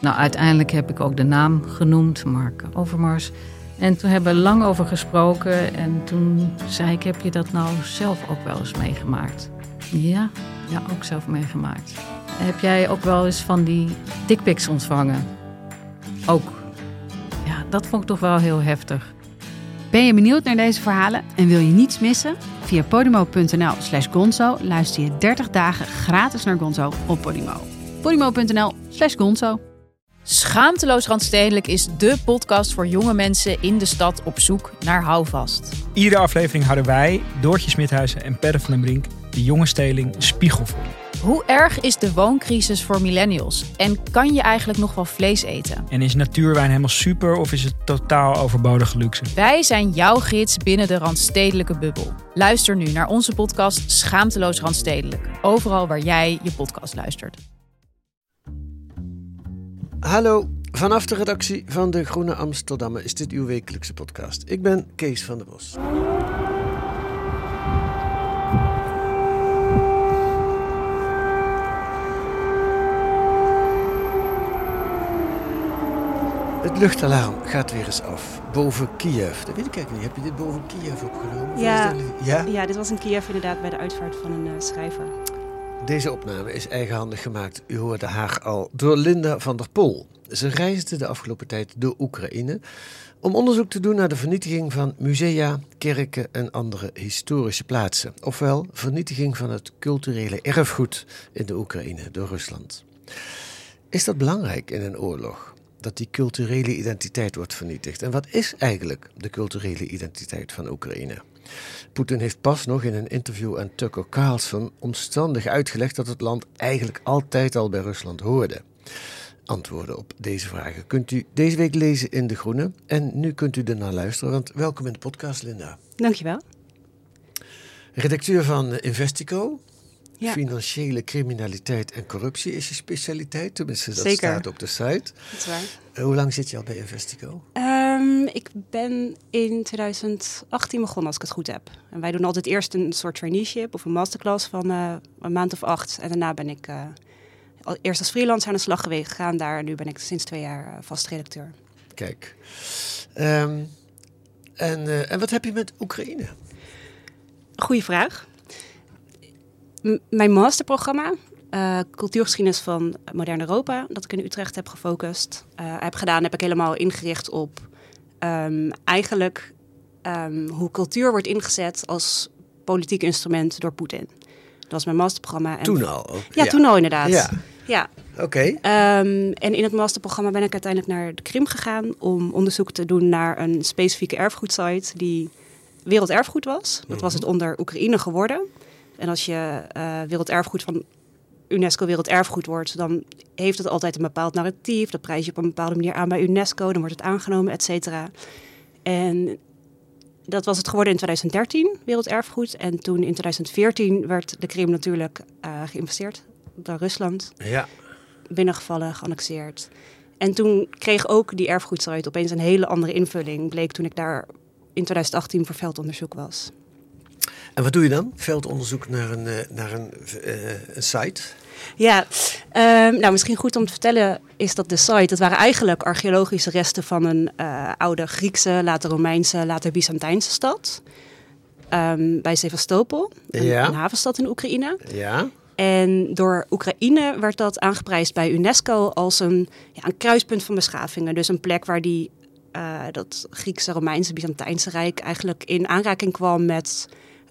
Nou, uiteindelijk heb ik ook de naam genoemd, Mark Overmars. En toen hebben we lang over gesproken en toen zei ik, heb je dat nou zelf ook wel eens meegemaakt? Ja, ook zelf meegemaakt. Heb jij ook wel eens van die dickpics ontvangen? Ook. Ja, dat vond ik toch wel heel heftig. Ben je benieuwd naar deze verhalen en wil je niets missen? Via podimo.nl/Gonzo luister je 30 dagen gratis naar Gonzo op Podimo. Podimo.nl/Gonzo. Schaamteloos Randstedelijk is dé podcast voor jonge mensen in de stad op zoek naar houvast. Iedere aflevering houden wij, Doortje Smithuizen en Per van den Brink, de jonge stedeling spiegelvol. Hoe erg is de wooncrisis voor millennials? En kan je eigenlijk nog wel vlees eten? En is natuurwijn helemaal super of is het totaal overbodige luxe? Wij zijn jouw gids binnen de randstedelijke bubbel. Luister nu naar onze podcast Schaamteloos Randstedelijk. Overal waar jij je podcast luistert. Hallo, vanaf de redactie van de Groene Amsterdammer is dit uw wekelijkse podcast. Ik ben Kees van den Bos. Het luchtalarm gaat weer eens af, boven Kiev. Dat weet ik eigenlijk niet. Heb je dit boven Kiev opgenomen? Ja, dit was in Kiev inderdaad bij de uitvaart van een schrijver. Deze opname is eigenhandig gemaakt, u hoorde haar al, door Linda van der Pol. Ze reisde de afgelopen tijd door Oekraïne om onderzoek te doen naar de vernietiging van musea, kerken en andere historische plaatsen. Ofwel vernietiging van het culturele erfgoed in de Oekraïne door Rusland. Is dat belangrijk in een oorlog? Dat die culturele identiteit wordt vernietigd. En wat is eigenlijk de culturele identiteit van Oekraïne? Poetin heeft pas nog in een interview aan Tucker Carlson omstandig uitgelegd dat het land eigenlijk altijd al bij Rusland hoorde. Antwoorden op deze vragen kunt u deze week lezen in De Groene. En nu kunt u ernaar luisteren, want welkom in de podcast, Linda. Dankjewel. Redacteur van Investico. Ja. Financiële criminaliteit en corruptie is je specialiteit. Tenminste, dat staat op de site. Dat is waar. Hoe lang zit je al bij Investico? Ik ben in 2018 begonnen, als ik het goed heb. En wij doen altijd eerst een soort traineeship of een masterclass van een maand of 8. En daarna ben ik eerst als freelancer aan de slag gegaan daar. En nu ben ik sinds 2 jaar vast redacteur. Kijk. En wat heb je met Oekraïne? Goeie vraag. Mijn masterprogramma, cultuurgeschiedenis van moderne Europa, dat ik in Utrecht heb gefocust, heb ik helemaal ingericht op hoe cultuur wordt ingezet als politiek instrument door Poetin. Dat was mijn masterprogramma. En toen al? Ook. Ja, toen al inderdaad. Ja. Oké. En in het masterprogramma ben ik uiteindelijk naar de Krim gegaan om onderzoek te doen naar een specifieke erfgoedsite die werelderfgoed was. Dat was het onder Oekraïne geworden. En als je werelderfgoed van UNESCO werelderfgoed wordt, dan heeft het altijd een bepaald narratief. Dat prijs je op een bepaalde manier aan bij UNESCO. Dan wordt het aangenomen, et cetera. En dat was het geworden in 2013, werelderfgoed. En toen in 2014 werd de Krim natuurlijk geïnvesteerd door Rusland. Ja. Binnengevallen, geannexeerd. En toen kreeg ook die erfgoedsite opeens een hele andere invulling. Bleek toen ik daar in 2018 voor veldonderzoek was. En wat doe je dan? Veldonderzoek naar een site? Ja, misschien goed om te vertellen is dat de site, dat waren eigenlijk archeologische resten van een oude Griekse, later Romeinse, later Byzantijnse stad. Bij Sevastopol, een havenstad in Oekraïne. Ja. En door Oekraïne werd dat aangeprijsd bij UNESCO als een kruispunt van beschavingen. Dus een plek waar dat Griekse, Romeinse, Byzantijnse Rijk eigenlijk in aanraking kwam met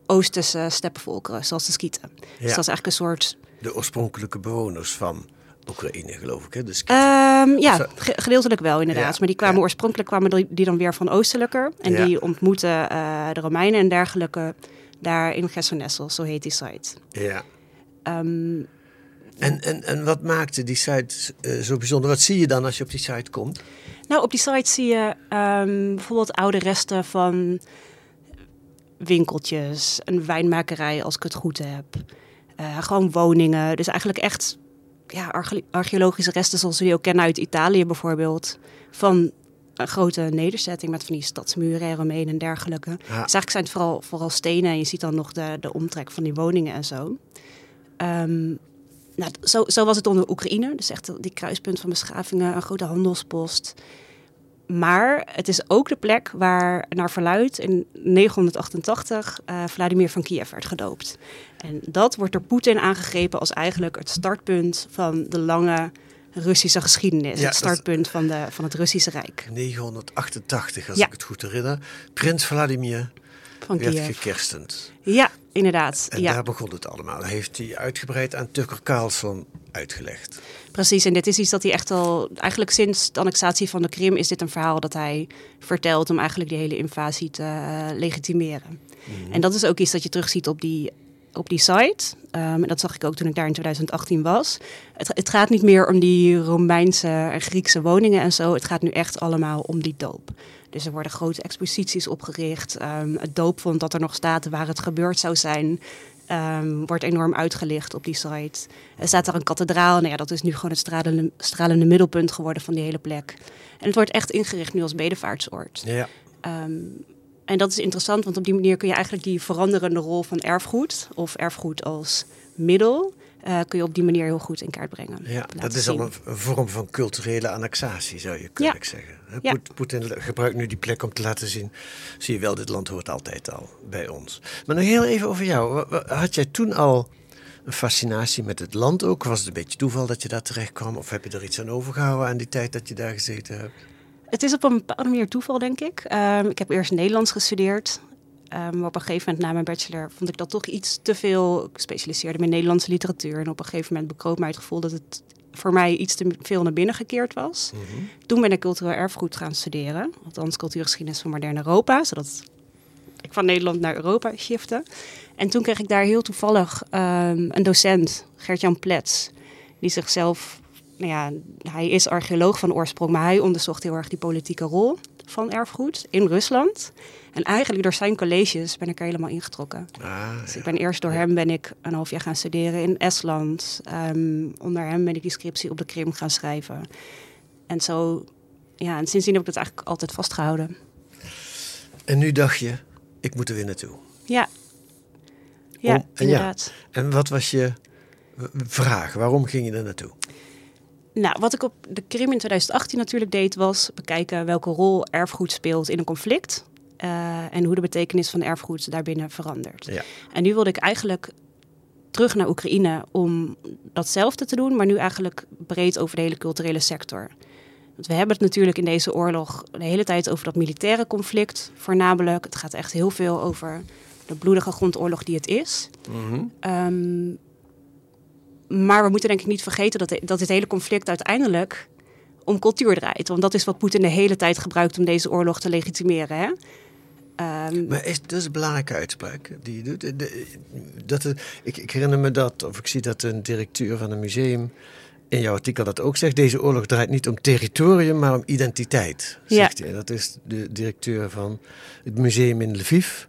Oosterse steppenvolkeren, zoals de Skieten. Ja. Dus dat is eigenlijk een soort... De oorspronkelijke bewoners van Oekraïne, geloof ik, hè? De Skieten. Gedeeltelijk wel, inderdaad. Ja. Maar die kwamen oorspronkelijk die dan weer van oostelijker. En die ontmoeten de Romeinen en dergelijke daar in Gersonesos, zo heet die site. Ja. En wat maakte die site zo bijzonder? Wat zie je dan als je op die site komt? Nou, op die site zie je bijvoorbeeld oude resten van winkeltjes, een wijnmakerij als ik het goed heb. Gewoon woningen. Dus eigenlijk echt archeologische resten zoals we die ook kennen uit Italië bijvoorbeeld. Van een grote nederzetting met van die stadsmuren en Romeinen en dergelijke. Ja. Dus eigenlijk zijn het vooral stenen. En je ziet dan nog de omtrek van die woningen en zo. Nou, zo was het onder Oekraïne. Dus echt die kruispunt van beschavingen, een grote handelspost. Maar het is ook de plek waar, naar verluidt, in 988 Vladimir van Kiev werd gedoopt. En dat wordt door Poetin aangegrepen als eigenlijk het startpunt van de lange Russische geschiedenis. Ja, het startpunt van het Russische Rijk. 988, als ik het goed herinner. Prins Vladimir van werd Kiev gekerstend. Ja, inderdaad. En daar begon het allemaal. Heeft hij uitgebreid aan Tucker Carlson uitgelegd. Precies, en dit is iets dat hij echt al... Eigenlijk sinds de annexatie van de Krim is dit een verhaal dat hij vertelt om eigenlijk die hele invasie te legitimeren. Mm-hmm. En dat is ook iets dat je terugziet op die site. En dat zag ik ook toen ik daar in 2018 was. Het gaat niet meer om die Romeinse en Griekse woningen en zo. Het gaat nu echt allemaal om die doop. Dus er worden grote exposities opgericht. Het doopvont dat er nog staat waar het gebeurd zou zijn... wordt enorm uitgelicht op die site. Er staat daar een kathedraal. Nou ja, dat is nu gewoon het stralende middelpunt geworden van die hele plek. En het wordt echt ingericht nu als bedevaartsoord. Ja. En dat is interessant, want op die manier kun je eigenlijk die veranderende rol van erfgoed... of erfgoed als middel, kun je op die manier heel goed in kaart brengen. Ja, dat is al een vorm van culturele annexatie, zou je kunnen zeggen. Ja. Poetin gebruikt nu die plek om te laten zien... zie je wel, dit land hoort altijd al bij ons. Maar nog heel even over jou. Had jij toen al een fascinatie met het land ook? Was het een beetje toeval dat je daar terecht kwam? Of heb je er iets aan overgehouden aan die tijd dat je daar gezeten hebt? Het is op een bepaalde manier toeval, denk ik. Ik heb eerst Nederlands gestudeerd. Maar op een gegeven moment na mijn bachelor vond ik dat toch iets te veel. Ik specialiseerde me in Nederlandse literatuur. En op een gegeven moment bekroop mij het gevoel dat het voor mij iets te veel naar binnen gekeerd was. Mm-hmm. Toen ben ik cultureel erfgoed gaan studeren. Althans, cultuurgeschiedenis van moderne Europa. Zodat ik van Nederland naar Europa shifte. En toen kreeg ik daar heel toevallig een docent, Gert-Jan Plets, die zichzelf... Nou ja, hij is archeoloog van oorsprong, maar hij onderzocht heel erg die politieke rol van erfgoed in Rusland. En eigenlijk door zijn colleges ben ik er helemaal ingetrokken. Dus ik ben eerst door hem ben ik een half jaar gaan studeren in Estland. Onder hem ben ik die scriptie op de Krim gaan schrijven. En zo, ja, en sindsdien heb ik dat eigenlijk altijd vastgehouden. En nu dacht je, ik moet er weer naartoe. Ja, inderdaad. Ja. En wat was je vraag? Waarom ging je er naartoe? Nou, wat ik op de Krim in 2018 natuurlijk deed, was bekijken welke rol erfgoed speelt in een conflict. En hoe de betekenis van erfgoed daarbinnen verandert. Ja. En nu wilde ik eigenlijk terug naar Oekraïne om datzelfde te doen, maar nu eigenlijk breed over de hele culturele sector. Want we hebben het natuurlijk in deze oorlog de hele tijd over dat militaire conflict, voornamelijk. Het gaat echt heel veel over de bloedige grondoorlog die het is. Mm-hmm. Maar we moeten denk ik niet vergeten dat dit hele conflict uiteindelijk om cultuur draait. Want dat is wat Poetin de hele tijd gebruikt om deze oorlog te legitimeren. Hè? Maar dat is een belangrijke uitspraak die je doet. Ik herinner me dat, of ik zie dat een directeur van een museum in jouw artikel dat ook zegt. Deze oorlog draait niet om territorium, maar om identiteit, zegt hij. Dat is de directeur van het museum in Lviv.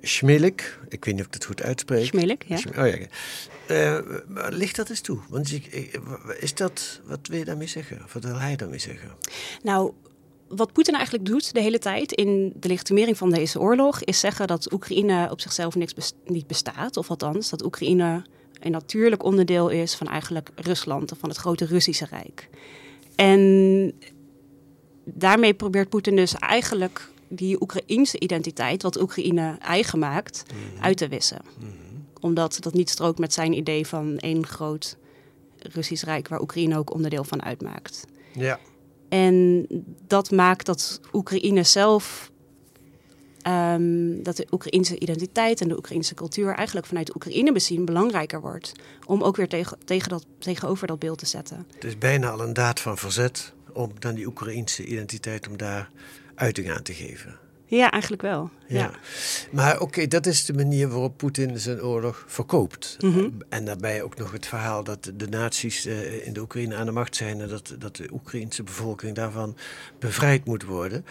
Schmelik, ik weet niet of ik dat goed uitspreek. Schmelik, ja. Licht dat eens toe. Want is dat, wat wil je daarmee zeggen? Of wat wil hij daarmee zeggen? Nou, wat Poetin eigenlijk doet de hele tijd in de legitimering van deze oorlog... is zeggen dat Oekraïne op zichzelf niet bestaat. Of althans, dat Oekraïne een natuurlijk onderdeel is van eigenlijk Rusland... of van het grote Russische Rijk. En daarmee probeert Poetin dus eigenlijk... die Oekraïense identiteit, wat Oekraïne eigen maakt, uit te wissen. Mm-hmm. Omdat dat niet strookt met zijn idee van één groot Russisch Rijk... waar Oekraïne ook onderdeel van uitmaakt. Ja. En dat maakt dat Oekraïne zelf... dat de Oekraïense identiteit en de Oekraïense cultuur... eigenlijk vanuit Oekraïne bezien belangrijker wordt... om ook weer tegenover dat beeld te zetten. Het is bijna al een daad van verzet om dan die Oekraïense identiteit... om daar... uiting aan te geven. Ja, eigenlijk wel. Ja. Maar oké, dat is de manier waarop Poetin zijn oorlog verkoopt. Mm-hmm. En daarbij ook nog het verhaal dat de nazi's in de Oekraïne aan de macht zijn... en dat de Oekraïense bevolking daarvan bevrijd moet worden.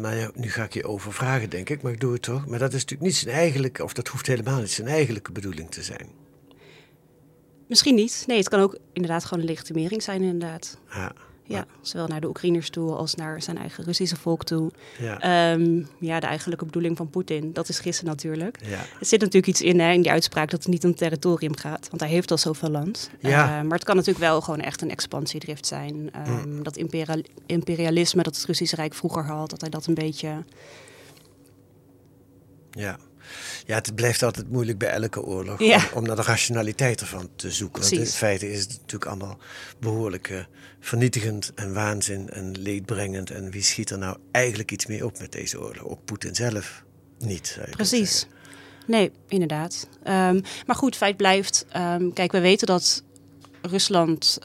Maar ja, nu ga ik je overvragen, denk ik, maar ik doe het toch. Maar dat is natuurlijk niet zijn eigenlijke... of dat hoeft helemaal niet zijn eigenlijke bedoeling te zijn. Misschien niet. Nee, het kan ook inderdaad gewoon een legitimering zijn, inderdaad. Ja. Ja, zowel naar de Oekraïners toe als naar zijn eigen Russische volk toe. Ja, de eigenlijke bedoeling van Poetin, dat is gissen natuurlijk. Ja. Er zit natuurlijk iets in, hè, in die uitspraak dat het niet om territorium gaat, want hij heeft al zoveel land. Ja. Maar het kan natuurlijk wel gewoon echt een expansiedrift zijn. Dat imperialisme dat het Russische Rijk vroeger had, dat hij dat een beetje... Ja. Ja, het blijft altijd moeilijk bij elke oorlog om naar de rationaliteit ervan te zoeken. Precies. Want in feite is het natuurlijk allemaal behoorlijk vernietigend en waanzin en leedbrengend. En wie schiet er nou eigenlijk iets mee op met deze oorlog? Ook Poetin zelf niet. Precies. Nee, inderdaad. Maar goed, feit blijft. Kijk, we weten dat Rusland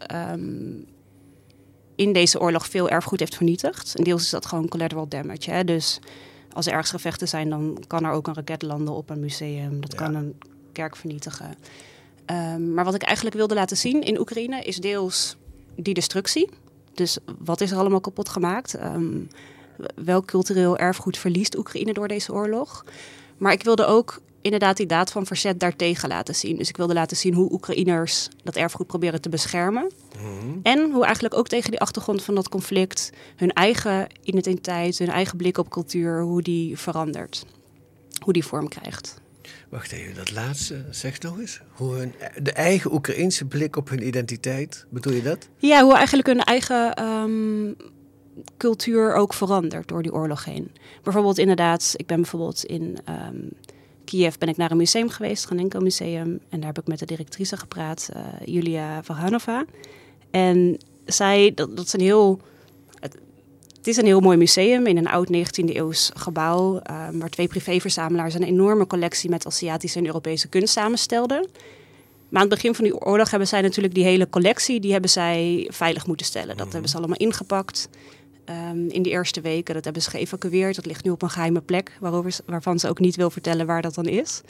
in deze oorlog veel erfgoed heeft vernietigd. En deels is dat gewoon collateral damage. Hè? Dus... als er ergens gevechten zijn, dan kan er ook een raket landen op een museum. Dat kan een kerk vernietigen. Maar wat ik eigenlijk wilde laten zien in Oekraïne is deels die destructie. Dus wat is er allemaal kapot gemaakt? Welk cultureel erfgoed verliest Oekraïne door deze oorlog? Maar ik wilde ook inderdaad die daad van verzet daartegen laten zien. Dus ik wilde laten zien hoe Oekraïners dat erfgoed proberen te beschermen. Mm-hmm. En hoe eigenlijk ook tegen die achtergrond van dat conflict... hun eigen identiteit, hun eigen blik op cultuur, hoe die verandert. Hoe die vorm krijgt. Wacht even, dat laatste, zeg nog eens. Hoe hun de eigen Oekraïense blik op hun identiteit, bedoel je dat? Ja, hoe eigenlijk hun eigen... cultuur ook verandert door die oorlog heen. Bijvoorbeeld inderdaad, ik ben bijvoorbeeld in Kiev ben ik naar een museum geweest, Garenko Museum, en daar heb ik met de directrice gepraat, Julia van Varanova. En zij, dat is een heel... Het is een heel mooi museum in een oud 19e eeuws gebouw... waar 2 privéverzamelaars een enorme collectie met Aziatische en Europese kunst samenstelden. Maar aan het begin van die oorlog hebben zij natuurlijk die hele collectie... die hebben zij veilig moeten stellen. Dat hebben ze allemaal ingepakt... in de eerste weken, dat hebben ze geëvacueerd. Dat ligt nu op een geheime plek, waarvan ze ook niet wil vertellen waar dat dan is.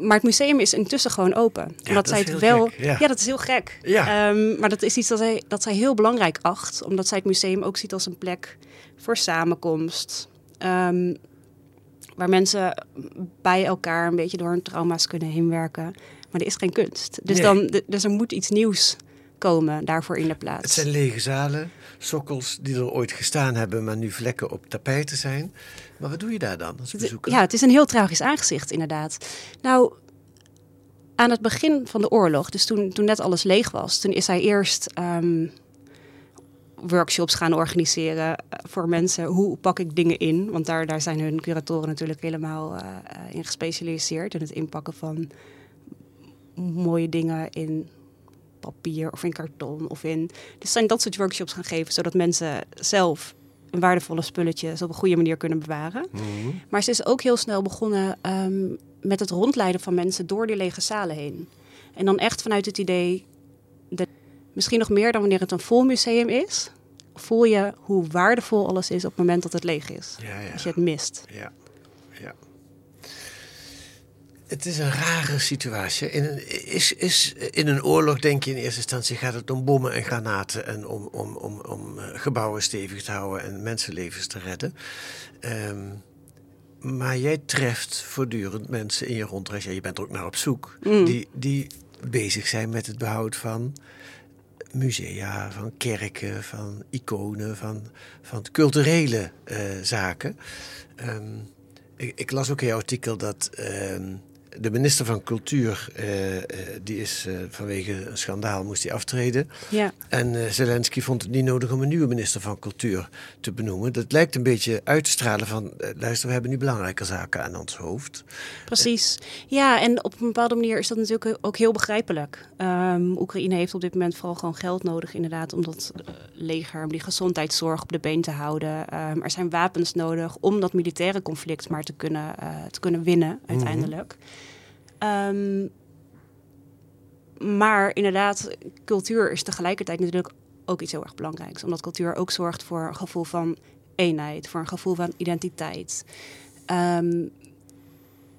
Maar het museum is intussen gewoon open. Ja, dat zij het wel... ja, dat is heel gek. Ja. Maar dat is iets dat zij heel belangrijk acht. Omdat zij het museum ook ziet als een plek voor samenkomst. Waar mensen bij elkaar een beetje door hun trauma's kunnen heen werken. Maar er is geen kunst. Dus, dus er moet iets nieuws komen daarvoor in de plaats. Het zijn lege zalen, sokkels die er ooit gestaan hebben... maar nu vlekken op tapijten zijn. Maar wat doe je daar dan als bezoeker? Ja, het is een heel tragisch aangezicht, inderdaad. Nou, aan het begin van de oorlog, dus toen net alles leeg was... toen is hij eerst workshops gaan organiseren voor mensen. Hoe pak ik dingen in? Want daar zijn hun curatoren natuurlijk helemaal in gespecialiseerd... in het inpakken van mooie dingen in... papier of in karton of in... Dus zijn dat soort workshops gaan geven... zodat mensen zelf een waardevolle spulletjes... op een goede manier kunnen bewaren. Mm-hmm. Maar ze is ook heel snel begonnen... met het rondleiden van mensen door die lege zalen heen. En dan echt vanuit het idee... dat misschien nog meer dan wanneer het een vol museum is... voel je hoe waardevol alles is op het moment dat het leeg is. Ja, ja. Als je het mist. Ja, ja. Het is een rare situatie. In een oorlog denk je in eerste instantie... gaat het om bommen en granaten... en om gebouwen stevig te houden... en mensenlevens te redden. Maar jij treft voortdurend mensen in je rondreis. Ja, je bent er ook naar op zoek. Die bezig zijn met het behoud van... musea, van kerken, van iconen... van culturele zaken. Ik las ook in jouw artikel dat... de minister van Cultuur, die is vanwege een schandaal, moest hij aftreden. Ja. En Zelensky vond het niet nodig om een nieuwe minister van Cultuur te benoemen. Dat lijkt een beetje uit te stralen van... luister, we hebben nu belangrijke zaken aan ons hoofd. Precies. Ja, en op een bepaalde manier is dat natuurlijk ook heel begrijpelijk. Oekraïne heeft op dit moment vooral gewoon geld nodig, inderdaad... om dat leger, om die gezondheidszorg op de been te houden. Er zijn wapens nodig om dat militaire conflict maar te kunnen winnen uiteindelijk. Mm-hmm. Maar inderdaad, cultuur is tegelijkertijd natuurlijk ook iets heel erg belangrijks. Omdat cultuur ook zorgt voor een gevoel van eenheid, voor een gevoel van identiteit.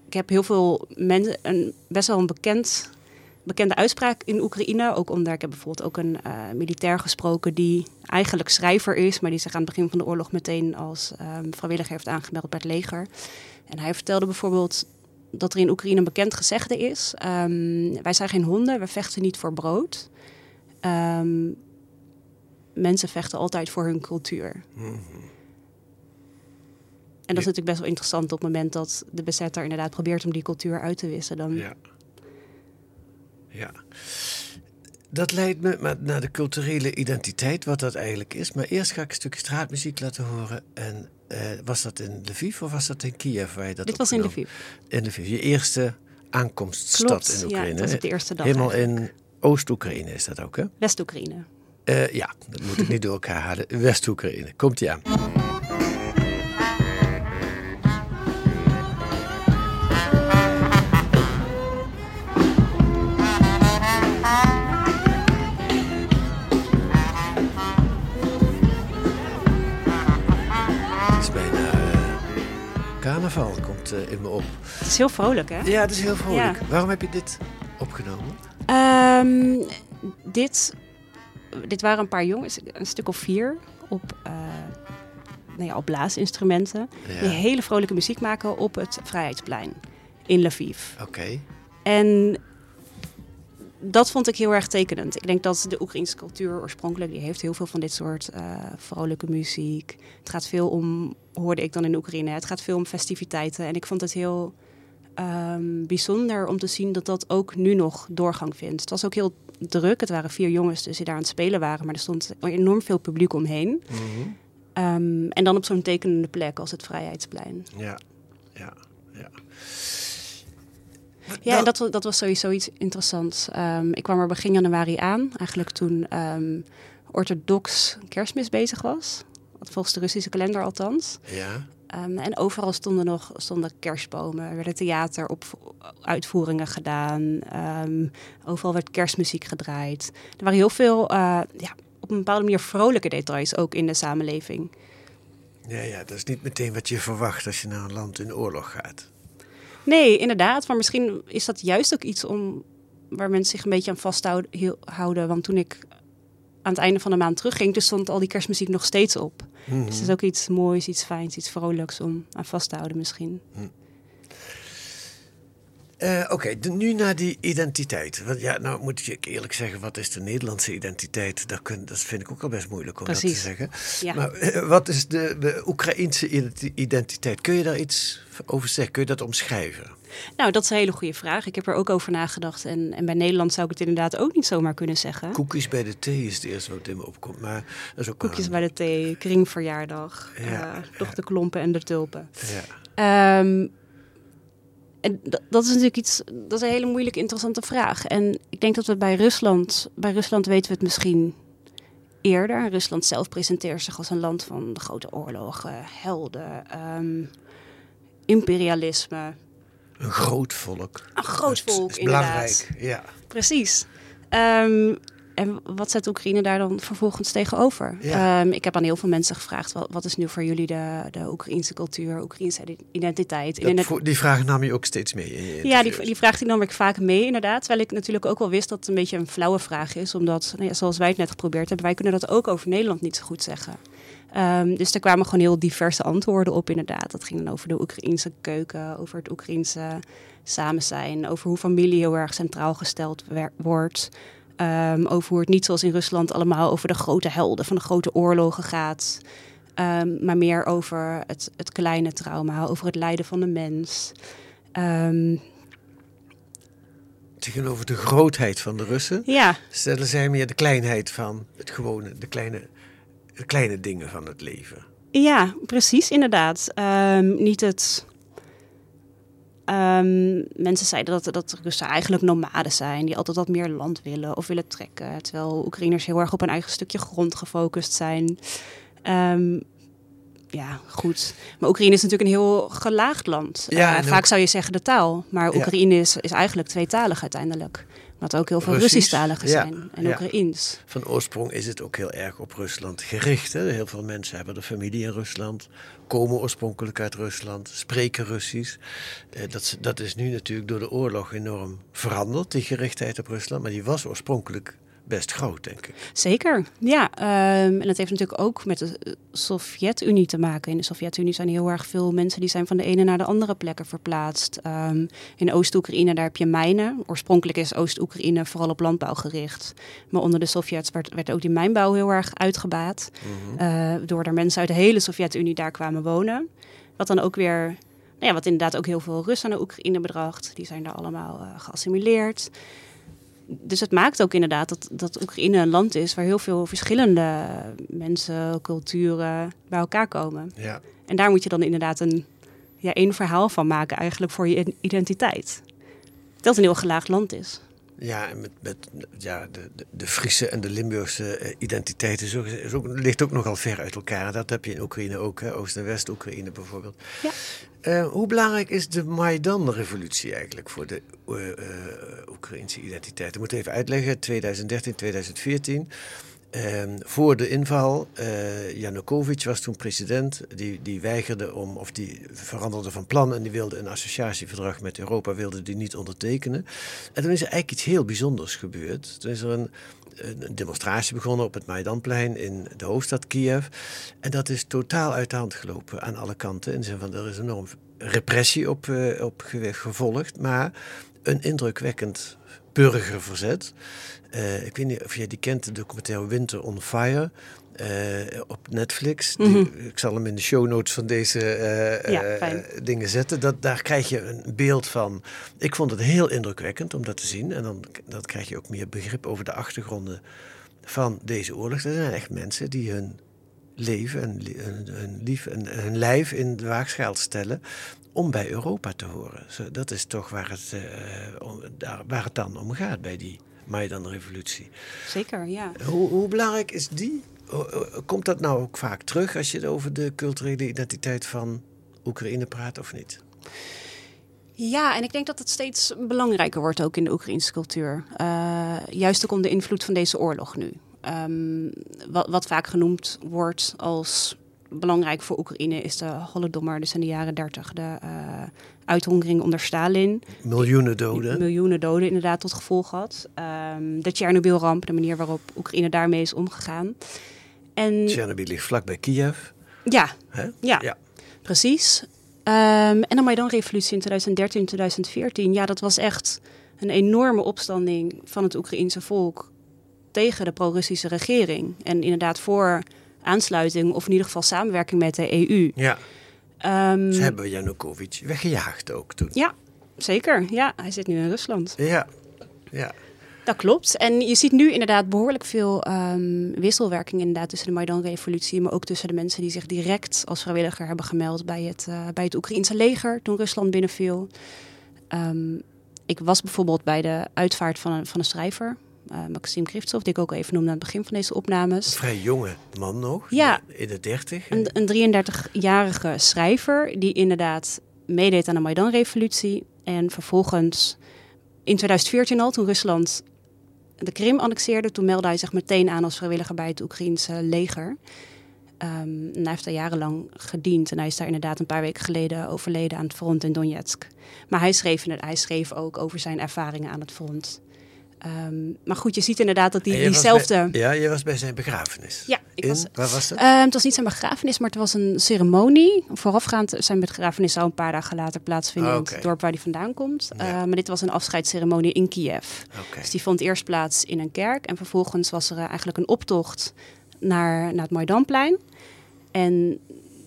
Ik heb heel veel mensen, best wel een bekende uitspraak in Oekraïne. Ook omdat ik heb bijvoorbeeld ook een militair gesproken die eigenlijk schrijver is... maar die zich aan het begin van de oorlog meteen als vrijwilliger heeft aangemeld bij het leger. En hij vertelde bijvoorbeeld... dat er in Oekraïne een bekend gezegde is... wij zijn geen honden, we vechten niet voor brood. mensen vechten altijd voor hun cultuur. Mm-hmm. En dat is natuurlijk best wel interessant op het moment dat de bezetter inderdaad probeert om die cultuur uit te wissen. Dan... Ja. Dat leidt me naar de culturele identiteit, wat dat eigenlijk is. Maar eerst ga ik een stukje straatmuziek laten horen. En was dat in Lviv of was dat in Kiev? Waar je dat Dit opgenomen? Was in Lviv. In Lviv, je eerste aankomststad in Oekraïne. Ja, dat was de eerste dag helemaal eigenlijk. In Oost-Oekraïne is dat ook, hè? West-Oekraïne. Ja, dat moet ik niet door elkaar halen. West-Oekraïne, komt-ie aan. Carnaval komt in me op. Het is heel vrolijk, hè? Ja, het is heel vrolijk. Ja. Waarom heb je dit opgenomen? Dit waren een paar jongens, een stuk of 4, op blaasinstrumenten. Ja. Die hele vrolijke muziek maken op het Vrijheidsplein in Lviv. Oké. En dat vond ik heel erg tekenend. Ik denk dat de Oekraïnse cultuur oorspronkelijk... die heeft heel veel van dit soort vrolijke muziek. Het gaat veel om, hoorde ik dan in Oekraïne... het gaat veel om festiviteiten. En ik vond het heel bijzonder om te zien... dat dat ook nu nog doorgang vindt. Het was ook heel druk. Het waren 4 jongens dus die daar aan het spelen waren... maar er stond enorm veel publiek omheen. Mm-hmm. En dan op zo'n tekenende plek als het Vrijheidsplein. Ja. Ja, en dat was sowieso iets interessants. Ik kwam er begin januari aan, eigenlijk toen orthodox kerstmis bezig was. Volgens de Russische kalender althans. Ja. En overal stonden kerstbomen. Er werden theater op uitvoeringen gedaan. Overal werd kerstmuziek gedraaid. Er waren heel veel, op een bepaalde manier vrolijke details ook in de samenleving. Ja, dat is niet meteen wat je verwacht als je naar een land in oorlog gaat. Nee, inderdaad. Maar misschien is dat juist ook iets waar mensen zich een beetje aan vasthouden. Want toen ik aan het einde van de maand terugging... dus stond al die kerstmuziek nog steeds op. Mm-hmm. Dus het is ook iets moois, iets fijns, iets vrolijks om aan vast te houden misschien. Mm. Nu naar die identiteit. Want ja, nou moet ik eerlijk zeggen, wat is de Nederlandse identiteit? Dat vind ik ook al best moeilijk om dat te zeggen. Ja. Maar wat is de Oekraïense identiteit? Kun je daar iets over zeggen? Kun je dat omschrijven? Nou, dat is een hele goede vraag. Ik heb er ook over nagedacht. En bij Nederland zou ik het inderdaad ook niet zomaar kunnen zeggen. Koekjes bij de thee is het eerste wat in me opkomt. Maar dat is ook koekjes bij de thee, kringverjaardag, de klompen en de tulpen. Ja. En dat is natuurlijk dat is een hele moeilijke, interessante vraag. En ik denk dat we bij Rusland weten we het misschien eerder. Rusland zelf presenteert zich als een land van de grote oorlogen, helden, imperialisme. Een groot volk. Een groot volk, inderdaad. Is belangrijk, ja. Precies. En wat zet Oekraïne daar dan vervolgens tegenover? Ja. Ik heb aan heel veel mensen gevraagd... wat is nu voor jullie de Oekraïense cultuur, Oekraïense identiteit? Die vraag nam je ook steeds mee in je interviews. Ja, die vraag die nam ik vaak mee inderdaad. Terwijl ik natuurlijk ook wel wist dat het een beetje een flauwe vraag is. Omdat, zoals wij het net geprobeerd hebben... wij kunnen dat ook over Nederland niet zo goed zeggen. Dus er kwamen gewoon heel diverse antwoorden op inderdaad. Dat ging dan over de Oekraïense keuken, over het Oekraïense samen zijn... over hoe familie heel erg centraal gesteld wordt... over hoe het niet zoals in Rusland allemaal over de grote helden van de grote oorlogen gaat. Maar meer over het kleine trauma, over het lijden van de mens. Tegenover de grootheid van de Russen stellen zij meer de kleinheid van het gewone, de kleine dingen van het leven. Ja, precies, inderdaad. Niet het... mensen zeiden dat Russen eigenlijk nomaden zijn... die altijd wat meer land willen of willen trekken... terwijl Oekraïners heel erg op hun eigen stukje grond gefocust zijn. Goed. Maar Oekraïne is natuurlijk een heel gelaagd land. Vaak zou je zeggen de taal. Maar Oekraïne is eigenlijk tweetalig uiteindelijk. Wat ook heel veel Russisch-taligen zijn en Oekraïens. Van oorsprong is het ook heel erg op Rusland gericht. Hè? Heel veel mensen hebben de familie in Rusland, komen oorspronkelijk uit Rusland, spreken Russisch. Dat is nu natuurlijk door de oorlog enorm veranderd, die gerichtheid op Rusland. Maar die was oorspronkelijk best groot, denk ik. Zeker, ja. En dat heeft natuurlijk ook met de Sovjet-Unie te maken. In de Sovjet-Unie zijn heel erg veel mensen die zijn van de ene naar de andere plekken verplaatst. In Oost-Oekraïne, daar heb je mijnen. Oorspronkelijk is Oost-Oekraïne vooral op landbouw gericht. Maar onder de Sovjets werd ook die mijnbouw heel erg uitgebaat. Mm-hmm. Door er mensen uit de hele Sovjet-Unie daar kwamen wonen. Wat dan ook weer... Nou ja, wat inderdaad ook heel veel Russen aan de Oekraïne bracht. Die zijn daar allemaal geassimileerd. Dus het maakt ook inderdaad dat Oekraïne een land is... waar heel veel verschillende mensen, culturen bij elkaar komen. Ja. En daar moet je dan inderdaad één verhaal van maken... eigenlijk voor je identiteit. Dat het een heel gelaagd land is. Ja, en de Friese en de Limburgse identiteit ligt ook nogal ver uit elkaar. Dat heb je in Oekraïne ook, hè? Oost- en West-Oekraïne bijvoorbeeld. Ja. Hoe belangrijk is de Maidan-revolutie eigenlijk voor de Oekraïnse identiteit? Ik moet even uitleggen, 2013, 2014... voor de inval, Janukovytsj was toen president, die weigerde die veranderde van plan en die wilde een associatieverdrag met Europa, wilde die niet ondertekenen. En toen is er eigenlijk iets heel bijzonders gebeurd. Toen is er een demonstratie begonnen op het Maidanplein in de hoofdstad Kiev. En dat is totaal uit de hand gelopen aan alle kanten. In de zin van, er is enorm repressie op gevolgd, maar een indrukwekkend burgerverzet. Ik weet niet of jij die kent, de documentaire Winter on Fire op Netflix. Mm-hmm. Ik zal hem in de show notes van deze dingen zetten. Daar krijg je een beeld van. Ik vond het heel indrukwekkend om dat te zien. En dan krijg je ook meer begrip over de achtergronden van deze oorlog. Er zijn echt mensen die hun leven en hun lijf in de waagschaal stellen... om bij Europa te horen. Dat is toch waar het dan om gaat bij die Maidan-revolutie. Zeker, ja. Hoe belangrijk is die? Komt dat nou ook vaak terug als je over de culturele identiteit van Oekraïne praat of niet? Ja, en ik denk dat het steeds belangrijker wordt ook in de Oekraïnse cultuur. Juist ook om de invloed van deze oorlog nu. Wat vaak genoemd wordt als... belangrijk voor Oekraïne is de Holodomor, dus in de jaren 30. De uithongering onder Stalin. Miljoenen doden. Miljoenen doden inderdaad tot gevolg had. De Tsjernobyl-ramp, de manier waarop Oekraïne daarmee is omgegaan. Tsjernobyl ligt vlak bij Kiev. Ja, ja, precies. En de Maidan-revolutie in 2013, 2014. Ja, dat was echt een enorme opstanding van het Oekraïense volk... tegen de pro-Russische regering. En inderdaad voor... aansluiting of in ieder geval samenwerking met de EU. Ja. Ze hebben Janukovytsj weggejaagd ook toen. Ja, zeker. Ja, hij zit nu in Rusland. Ja. Dat klopt. En je ziet nu inderdaad behoorlijk veel wisselwerking inderdaad tussen de Maidan-revolutie... maar ook tussen de mensen die zich direct als vrijwilliger hebben gemeld... bij het Oekraïense leger toen Rusland binnenviel. Ik was bijvoorbeeld bij de uitvaart van een schrijver... Maxim Krivtsov, die ik ook even noemde aan het begin van deze opnames. Een vrij jonge man nog, ja, in de 30. Een 33-jarige schrijver die inderdaad meedeed aan de Maidan-revolutie. En vervolgens in 2014 al, toen Rusland de Krim annexeerde... toen meldde hij zich meteen aan als vrijwilliger bij het Oekraïense leger. En hij heeft daar jarenlang gediend. En hij is daar inderdaad een paar weken geleden overleden aan het front in Donetsk. Maar hij schreef ook over zijn ervaringen aan het front... maar goed, je ziet inderdaad dat diezelfde... Ja, je was bij zijn begrafenis. Ja, waar was dat? Het was niet zijn begrafenis, maar het was een ceremonie. Voorafgaand zijn begrafenis zou een paar dagen later plaatsvinden... in het dorp waar hij vandaan komt. Ja. Maar dit was een afscheidsceremonie in Kiev. Okay. Dus die vond eerst plaats in een kerk. En vervolgens was er eigenlijk een optocht naar het Maidanplein. En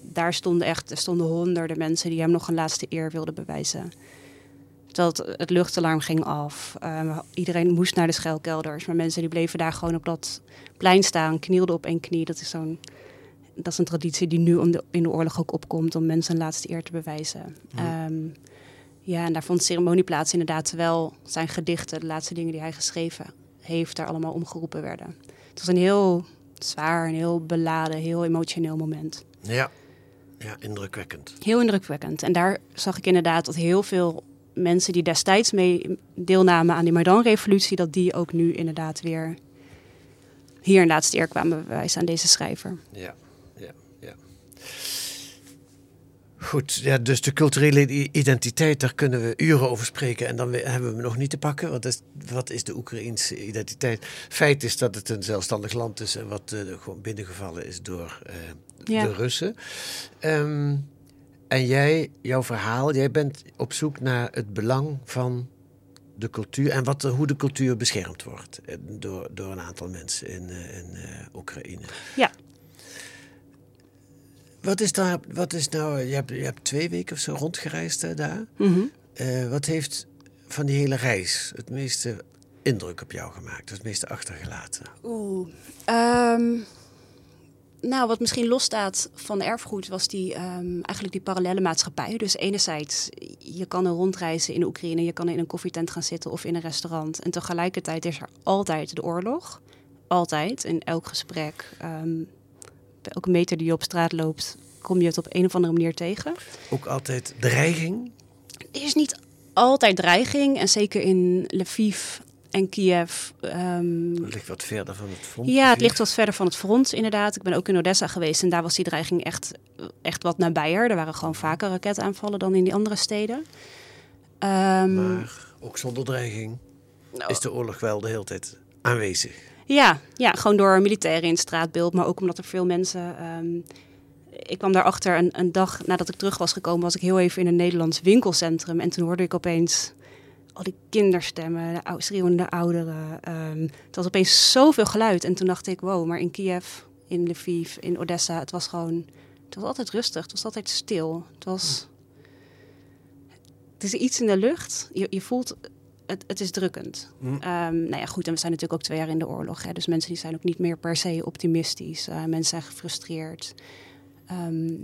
daar stonden honderden mensen... die hem nog een laatste eer wilden bewijzen... dat het luchtalarm ging af. Iedereen moest naar de schuilkelders. Maar mensen die bleven daar gewoon op dat plein staan. Knielden op één knie. Dat is een traditie die nu in de oorlog ook opkomt. Om mensen een laatste eer te bewijzen. En daar vond de ceremonie plaats inderdaad. Terwijl zijn gedichten, de laatste dingen die hij geschreven heeft... daar allemaal omgeroepen werden. Het was een heel zwaar, een heel beladen, heel emotioneel moment. Ja, indrukwekkend. Heel indrukwekkend. En daar zag ik inderdaad dat heel veel... mensen die destijds mee deelnamen aan die Maidan-revolutie... dat die ook nu inderdaad weer hier een laatste eer kwamen bewijzen aan deze schrijver. Ja. Goed, ja, dus de culturele identiteit, daar kunnen we uren over spreken. En dan hebben we hem nog niet te pakken. Want wat is de Oekraïense identiteit? Feit is dat het een zelfstandig land is en wat gewoon binnengevallen is door de Russen. En jouw verhaal, jij bent op zoek naar het belang van de cultuur en hoe de cultuur beschermd wordt door een aantal mensen in Oekraïne. Ja. Je hebt 2 weken of zo rondgereisd daar. Mm-hmm. Wat heeft van die hele reis het meeste indruk op jou gemaakt? Het meeste achtergelaten? Nou, wat misschien losstaat van erfgoed was eigenlijk die parallele maatschappij. Dus enerzijds, je kan er rondreizen in Oekraïne. Je kan in een koffietent gaan zitten of in een restaurant. En tegelijkertijd is er altijd de oorlog. Altijd, in elk gesprek. Bij elke meter die je op straat loopt, kom je het op een of andere manier tegen. Ook altijd dreiging? Er is niet altijd dreiging. En zeker in Lviv en Kiev. Het ligt wat verder van het front. Ja, het ligt wat verder van het front, inderdaad. Ik ben ook in Odessa geweest en daar was die dreiging echt wat nabijer. Er waren gewoon vaker raketaanvallen dan in die andere steden. Maar ook zonder dreiging is de oorlog wel de hele tijd aanwezig. Ja, gewoon door militairen in het straatbeeld. Maar ook omdat er veel mensen... ik kwam daarachter een dag nadat ik terug was gekomen... was ik heel even in een Nederlands winkelcentrum. En toen hoorde ik opeens al die kinderstemmen, de schreeuwende ouderen. Het was opeens zoveel geluid. En toen dacht ik, wow, maar in Kiev, in Lviv, in Odessa... Het was altijd rustig, het was altijd stil. Het is iets in de lucht. Je voelt... Het is drukkend. En we zijn natuurlijk ook 2 jaar in de oorlog. Hè, dus mensen die zijn ook niet meer per se optimistisch. Mensen zijn gefrustreerd.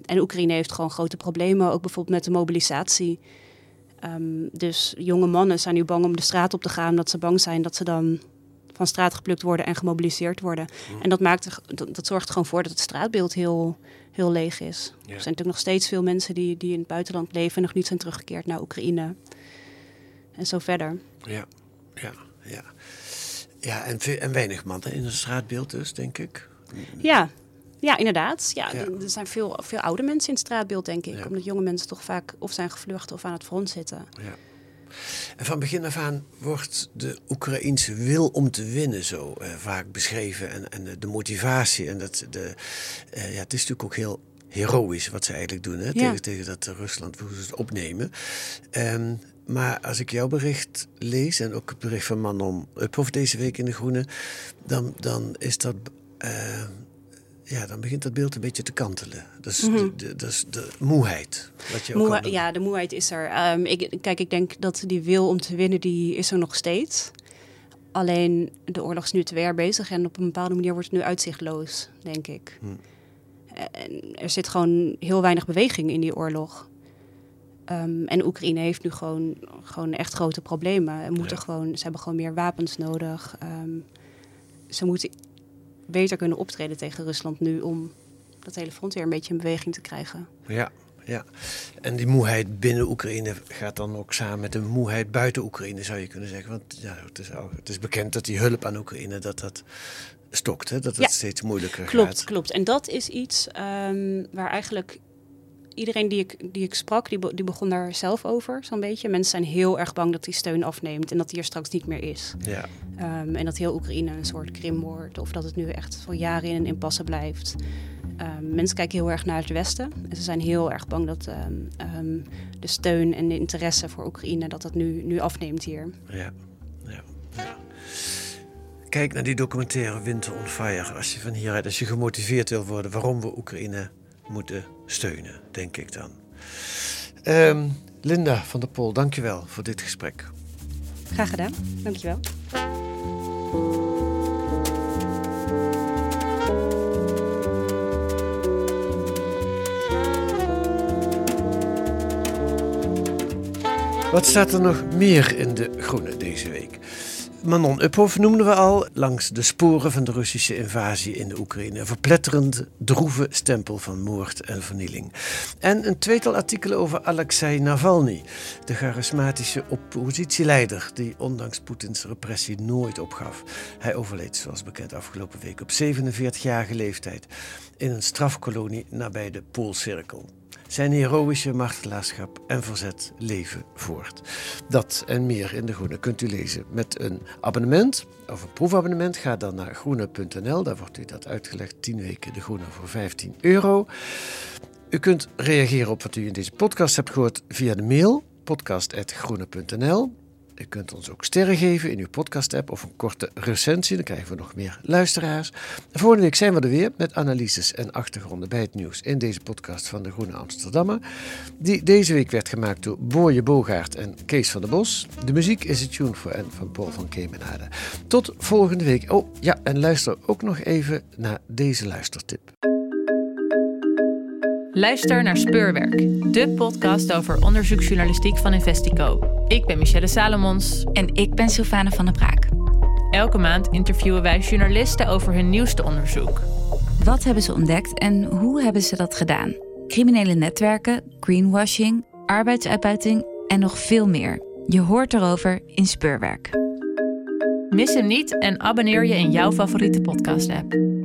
En Oekraïne heeft gewoon grote problemen. Ook bijvoorbeeld met de mobilisatie. Dus jonge mannen zijn nu bang om de straat op te gaan. Omdat ze bang zijn dat ze dan van straat geplukt worden en gemobiliseerd worden. En dat zorgt gewoon voor dat het straatbeeld heel, heel leeg is. Ja. Er zijn natuurlijk nog steeds veel mensen die in het buitenland leven... en nog niet zijn teruggekeerd naar Oekraïne. En zo verder. Ja. Ja, en weinig mannen in een straatbeeld dus, denk ik. Ja, inderdaad. Ja. Er zijn veel oude mensen in het straatbeeld, denk ik. Ja. Omdat jonge mensen toch vaak of zijn gevlucht of aan het front zitten. Ja. En van begin af aan wordt de Oekraïense wil om te winnen zo vaak beschreven. En de motivatie. En het is natuurlijk ook heel... heroïs wat ze eigenlijk doen, hè? Tegen dat Rusland, hoe ze het opnemen. Maar als ik jouw bericht lees, en ook het bericht van Manon Uphoff deze week in De Groene... dan is dat... dan begint dat beeld een beetje te kantelen. Dus de moeheid. Wat je ook al de moeheid is er. Ik denk dat die wil om te winnen, die is er nog steeds. Alleen de oorlog is nu 2 jaar bezig... en op een bepaalde manier wordt het nu uitzichtloos, denk ik. En er zit gewoon heel weinig beweging in die oorlog. En Oekraïne heeft nu gewoon echt grote problemen. Ze hebben gewoon meer wapens nodig. Ze moeten beter kunnen optreden tegen Rusland nu... om dat hele front weer een beetje in beweging te krijgen. Ja. En die moeheid binnen Oekraïne gaat dan ook samen met de moeheid buiten Oekraïne... zou je kunnen zeggen. Want het is bekend dat die hulp aan Oekraïne... dat stokt, hè? Dat het steeds moeilijker gaat. Klopt. En dat is iets waar eigenlijk iedereen die ik sprak, die begon daar zelf over, zo'n beetje. Mensen zijn heel erg bang dat die steun afneemt en dat die er straks niet meer is. Ja. En dat heel Oekraïne een soort Krim wordt, of dat het nu echt voor jaren in een impasse blijft. Mensen kijken heel erg naar het Westen. En ze zijn heel erg bang dat de steun en de interesse voor Oekraïne, dat nu afneemt hier. Ja. Kijk naar die documentaire Winter on Fire. Als je gemotiveerd wil worden waarom we Oekraïne moeten steunen, denk ik dan. Linda van der Pol, dankjewel voor dit gesprek. Graag gedaan, dankjewel. Wat staat er nog meer in De Groene deze week? Manon Uphoff noemden we al, langs de sporen van de Russische invasie in de Oekraïne. Een verpletterend, droeve stempel van moord en vernieling. En een 2-tal artikelen over Alexei Navalny, de charismatische oppositieleider die ondanks Poetins repressie nooit opgaf. Hij overleed, zoals bekend, afgelopen week op 47-jarige leeftijd in een strafkolonie nabij de Poolcirkel. zijn heroïsche martelaarschap en verzet leven voort. Dat en meer in De Groene kunt u lezen met een abonnement of een proefabonnement. Ga dan naar groene.nl, daar wordt u dat uitgelegd. 10 weken De Groene voor €15. U kunt reageren op wat u in deze podcast hebt gehoord via de mail podcast@groene.nl. U kunt ons ook sterren geven in uw podcast-app of een korte recensie. Dan krijgen we nog meer luisteraars. Volgende week zijn we er weer met analyses en achtergronden bij het nieuws in deze podcast van De Groene Amsterdammer. Die deze week werd gemaakt door Boorje Bogaert en Kees van den Bos. De muziek is A Tune for N van Paul van Kemenade. Tot volgende week. Oh ja, en luister ook nog even naar deze luistertip. Luister naar Speurwerk, de podcast over onderzoeksjournalistiek van Investico. Ik ben Michelle Salomons. En ik ben Sylvane van der Braak. Elke maand interviewen wij journalisten over hun nieuwste onderzoek. Wat hebben ze ontdekt en hoe hebben ze dat gedaan? Criminele netwerken, greenwashing, arbeidsuitbuiting en nog veel meer. Je hoort erover in Speurwerk. Mis hem niet en abonneer je in jouw favoriete podcast-app.